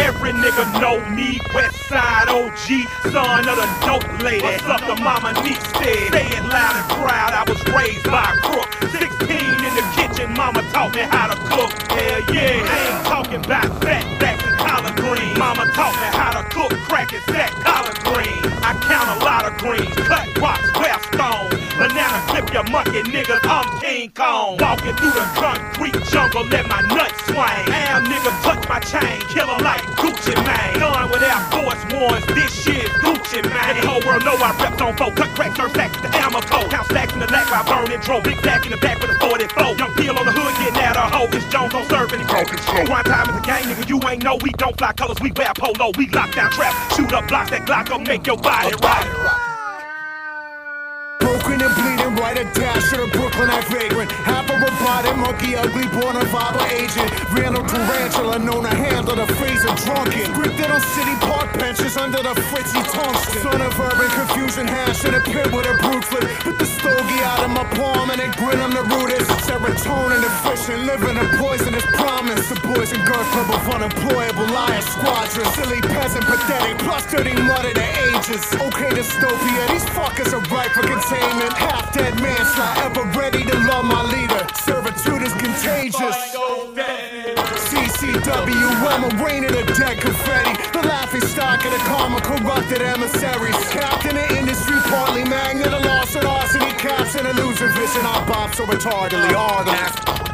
Every nigga know me, Westside OG, son of the dope lady. What's up, the mama niece said? Say it loud and proud, I was raised by a crook. 16 in the kitchen, mama taught me how to cook. Hell yeah, I ain't talking about fatbacks and collard greens. Mama taught me how to cook crack and sack collard greens. I count a lot of greens, cut rocks, wear stones. Banana clip your monkey, niggas, I'm King Kong. Walking through the concrete jungle, let my nuts swing. Damn nigga, touch my chain, killer like Gucci Mane. Done with Air Force Ones, this shit Gucci Mane. The whole world know I repped on folk, cut crack, serve sacks, the ammo coat. Count stacks in the lack, I burn and drove. Big black in the back with a 44. Young Bill on the hood, getting out of hoe. It's Jones on serving the coke. One time as a gang nigga, you ain't know we don't fly colors, we wear polo. We lock down trap, shoot up blocks, that Glock will make your body rock. Broken and bleeding, right attached to the Brooklyn, I vagrant. Half of a body, monkey ugly, born a viral agent. Randall Tarantula, known to handle the phaser drunken. Scripted on city park benches under the Fritzy Thompson. Son of urban confusion, hash in a pit with a brute flip. Put the stogie out of my palm and a grin, I'm the rudest. Serotonin efficient, living a poisonous promise. The boys and girls club of unemployable liar squadron. Silly peasant, pathetic, plus dirty mud of the ages. Okay, dystopia, these fuckers are ripe for containment. Half dead man, slide ever ready to love my leader. Servitude is contagious. CCW, I'm a rain of the dead confetti. The laughing stock of the karma, corrupted emissaries. Capped in the industry, partly magnet, a loss in arsenic caps, and a losing vision. Our bops so retardedly ardent.